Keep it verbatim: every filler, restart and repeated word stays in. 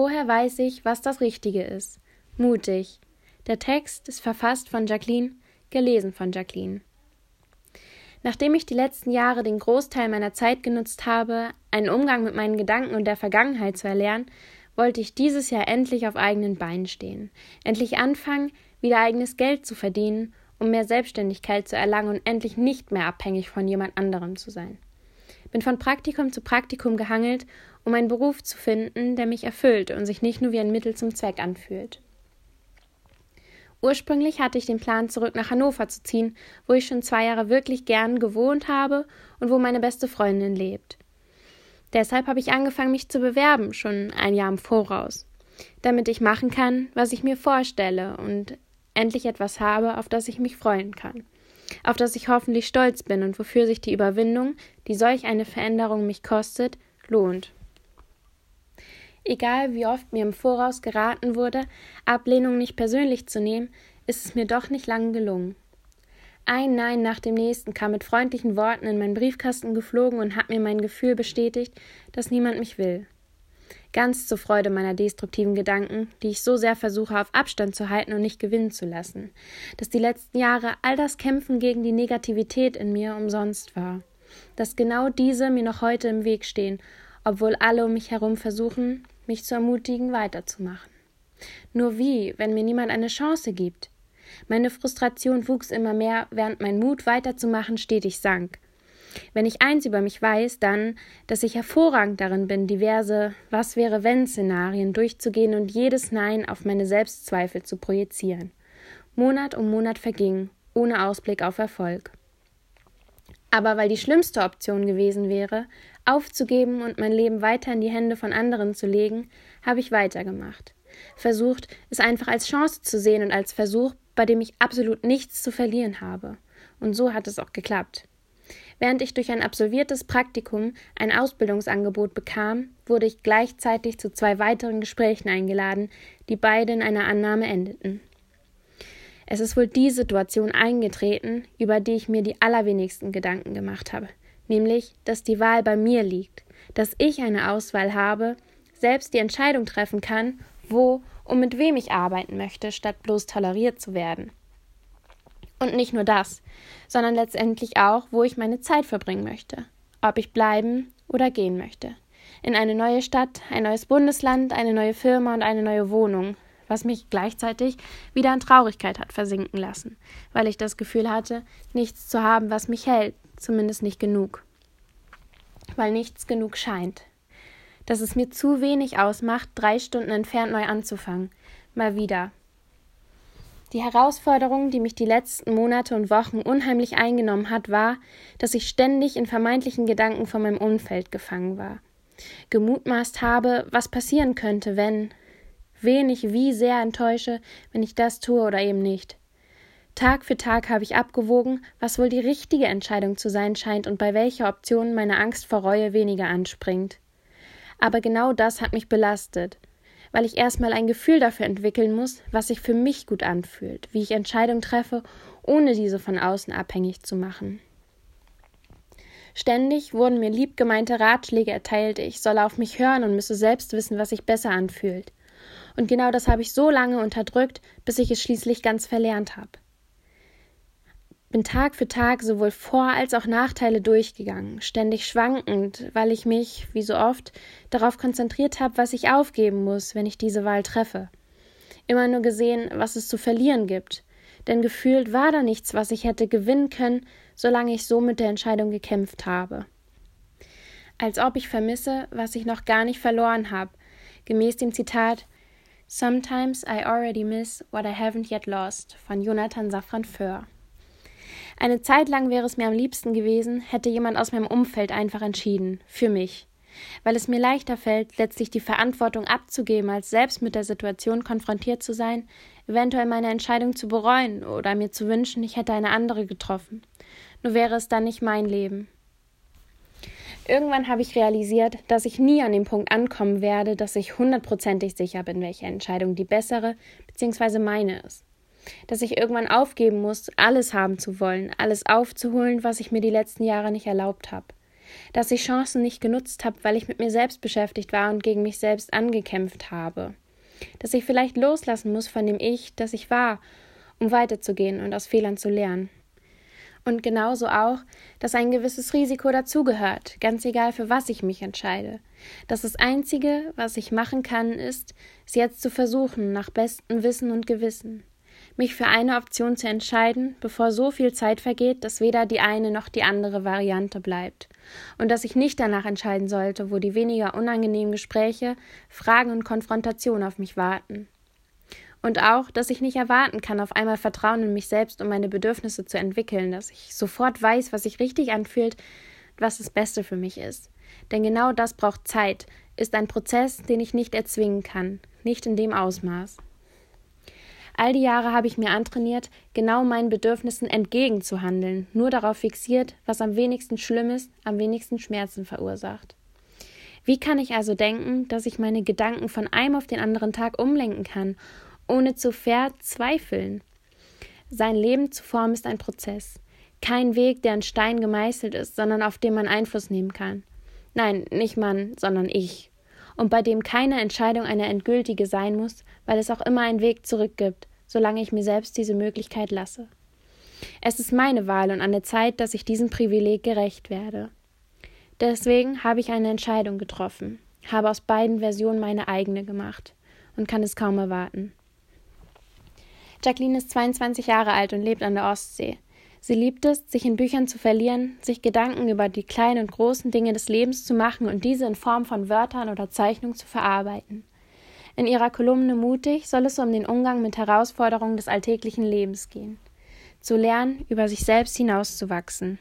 Woher weiß ich, was das Richtige ist? Mutig. Der Text ist verfasst von Jacqueline, gelesen von Jacqueline. Nachdem ich die letzten Jahre den Großteil meiner Zeit genutzt habe, einen Umgang mit meinen Gedanken und der Vergangenheit zu erlernen, wollte ich dieses Jahr endlich auf eigenen Beinen stehen, endlich anfangen, wieder eigenes Geld zu verdienen, um mehr Selbstständigkeit zu erlangen und endlich nicht mehr abhängig von jemand anderem zu sein. Bin von Praktikum zu Praktikum gehangelt, um einen Beruf zu finden, der mich erfüllt und sich nicht nur wie ein Mittel zum Zweck anfühlt. Ursprünglich hatte ich den Plan, zurück nach Hannover zu ziehen, wo ich schon zwei Jahre wirklich gern gewohnt habe und wo meine beste Freundin lebt. Deshalb habe ich angefangen, mich zu bewerben, schon ein Jahr im Voraus, damit ich machen kann, was ich mir vorstelle und endlich etwas habe, auf das ich mich freuen kann, auf das ich hoffentlich stolz bin und wofür sich die Überwindung, die solch eine Veränderung mich kostet, lohnt. Egal wie oft mir im Voraus geraten wurde, Ablehnung nicht persönlich zu nehmen, ist es mir doch nicht lang gelungen. Ein Nein nach dem nächsten kam mit freundlichen Worten in meinen Briefkasten geflogen und hat mir mein Gefühl bestätigt, dass niemand mich will. Ganz zur Freude meiner destruktiven Gedanken, die ich so sehr versuche, auf Abstand zu halten und nicht gewinnen zu lassen, dass die letzten Jahre all das Kämpfen gegen die Negativität in mir umsonst war, dass genau diese mir noch heute im Weg stehen, obwohl alle um mich herum versuchen, mich zu ermutigen, weiterzumachen. Nur wie, wenn mir niemand eine Chance gibt? Meine Frustration wuchs immer mehr, während mein Mut, weiterzumachen, stetig sank. Wenn ich eins über mich weiß, dann, dass ich hervorragend darin bin, diverse Was-wäre-wenn-Szenarien durchzugehen und jedes Nein auf meine Selbstzweifel zu projizieren. Monat um Monat verging, ohne Ausblick auf Erfolg. Aber weil die schlimmste Option gewesen wäre, aufzugeben und mein Leben weiter in die Hände von anderen zu legen, habe ich weitergemacht. Versucht, es einfach als Chance zu sehen und als Versuch, bei dem ich absolut nichts zu verlieren habe. Und so hat es auch geklappt. Während ich durch ein absolviertes Praktikum ein Ausbildungsangebot bekam, wurde ich gleichzeitig zu zwei weiteren Gesprächen eingeladen, die beide in einer Annahme endeten. Es ist wohl die Situation eingetreten, über die ich mir die allerwenigsten Gedanken gemacht habe, nämlich, dass die Wahl bei mir liegt, dass ich eine Auswahl habe, selbst die Entscheidung treffen kann, wo und mit wem ich arbeiten möchte, statt bloß toleriert zu werden. Und nicht nur das, sondern letztendlich auch, wo ich meine Zeit verbringen möchte, ob ich bleiben oder gehen möchte. In eine neue Stadt, ein neues Bundesland, eine neue Firma und eine neue Wohnung, was mich gleichzeitig wieder in Traurigkeit hat versinken lassen, weil ich das Gefühl hatte, nichts zu haben, was mich hält, zumindest nicht genug, weil nichts genug scheint. Dass es mir zu wenig ausmacht, drei Stunden entfernt neu anzufangen, mal wieder. Die Herausforderung, die mich die letzten Monate und Wochen unheimlich eingenommen hat, war, dass ich ständig in vermeintlichen Gedanken von meinem Umfeld gefangen war. Gemutmaßt habe, was passieren könnte, wenn... Wen ich wie sehr enttäusche, wenn ich das tue oder eben nicht. Tag für Tag habe ich abgewogen, was wohl die richtige Entscheidung zu sein scheint und bei welcher Option meine Angst vor Reue weniger anspringt. Aber genau das hat mich belastet, weil ich erstmal ein Gefühl dafür entwickeln muss, was sich für mich gut anfühlt, wie ich Entscheidungen treffe, ohne diese von außen abhängig zu machen. Ständig wurden mir liebgemeinte Ratschläge erteilt, ich solle auf mich hören und müsse selbst wissen, was sich besser anfühlt. Und genau das habe ich so lange unterdrückt, bis ich es schließlich ganz verlernt habe. Bin Tag für Tag sowohl Vor- als auch Nachteile durchgegangen, ständig schwankend, weil ich mich, wie so oft, darauf konzentriert habe, was ich aufgeben muss, wenn ich diese Wahl treffe. Immer nur gesehen, was es zu verlieren gibt. Denn gefühlt war da nichts, was ich hätte gewinnen können, solange ich so mit der Entscheidung gekämpft habe. Als ob ich vermisse, was ich noch gar nicht verloren habe. Gemäß dem Zitat "Sometimes I already miss what I haven't yet lost" von Jonathan Safran Föhr. Eine Zeit lang wäre es mir am liebsten gewesen, hätte jemand aus meinem Umfeld einfach entschieden, für mich, weil es mir leichter fällt, letztlich die Verantwortung abzugeben, als selbst mit der Situation konfrontiert zu sein, eventuell meine Entscheidung zu bereuen oder mir zu wünschen, ich hätte eine andere getroffen. Nur wäre es dann nicht mein Leben. Irgendwann habe ich realisiert, dass ich nie an den Punkt ankommen werde, dass ich hundertprozentig sicher bin, welche Entscheidung die bessere bzw. meine ist. Dass ich irgendwann aufgeben muss, alles haben zu wollen, alles aufzuholen, was ich mir die letzten Jahre nicht erlaubt habe. dass ich Chancen nicht genutzt habe, weil ich mit mir selbst beschäftigt war und gegen mich selbst angekämpft habe, dass ich vielleicht loslassen muss von dem Ich, das ich war, um weiterzugehen und aus Fehlern zu lernen. Und genauso auch, dass ein gewisses Risiko dazugehört, ganz egal für was ich mich entscheide. Dass das Einzige, was ich machen kann, ist, es jetzt zu versuchen, nach bestem Wissen und Gewissen. Mich für eine Option zu entscheiden, bevor so viel Zeit vergeht, dass weder die eine noch die andere Variante bleibt. Und dass ich nicht danach entscheiden sollte, wo die weniger unangenehmen Gespräche, Fragen und Konfrontationen auf mich warten. Und auch, dass ich nicht erwarten kann, auf einmal Vertrauen in mich selbst und meine Bedürfnisse zu entwickeln, dass ich sofort weiß, was sich richtig anfühlt, was das Beste für mich ist. Denn genau das braucht Zeit, ist ein Prozess, den ich nicht erzwingen kann, nicht in dem Ausmaß. All die Jahre habe ich mir antrainiert, genau meinen Bedürfnissen entgegenzuhandeln, nur darauf fixiert, was am wenigsten schlimm ist, am wenigsten Schmerzen verursacht. Wie kann ich also denken, dass ich meine Gedanken von einem auf den anderen Tag umlenken kann, ohne zu verzweifeln? Sein Leben zu formen ist ein Prozess. Kein Weg, der in Stein gemeißelt ist, sondern auf den man Einfluss nehmen kann. Nein, nicht man, sondern ich. Und bei dem keine Entscheidung eine endgültige sein muss, weil es auch immer einen Weg zurück gibt, solange ich mir selbst diese Möglichkeit lasse. Es ist meine Wahl und an der Zeit, dass ich diesem Privileg gerecht werde. Deswegen habe ich eine Entscheidung getroffen, habe aus beiden Versionen meine eigene gemacht und kann es kaum erwarten. Jacqueline ist zweiundzwanzig Jahre alt und lebt an der Ostsee. Sie liebt es, sich in Büchern zu verlieren, sich Gedanken über die kleinen und großen Dinge des Lebens zu machen und diese in Form von Wörtern oder Zeichnungen zu verarbeiten. In ihrer Kolumne Mut(Ich) soll es um den Umgang mit Herausforderungen des alltäglichen Lebens gehen. Zu lernen, über sich selbst hinauszuwachsen.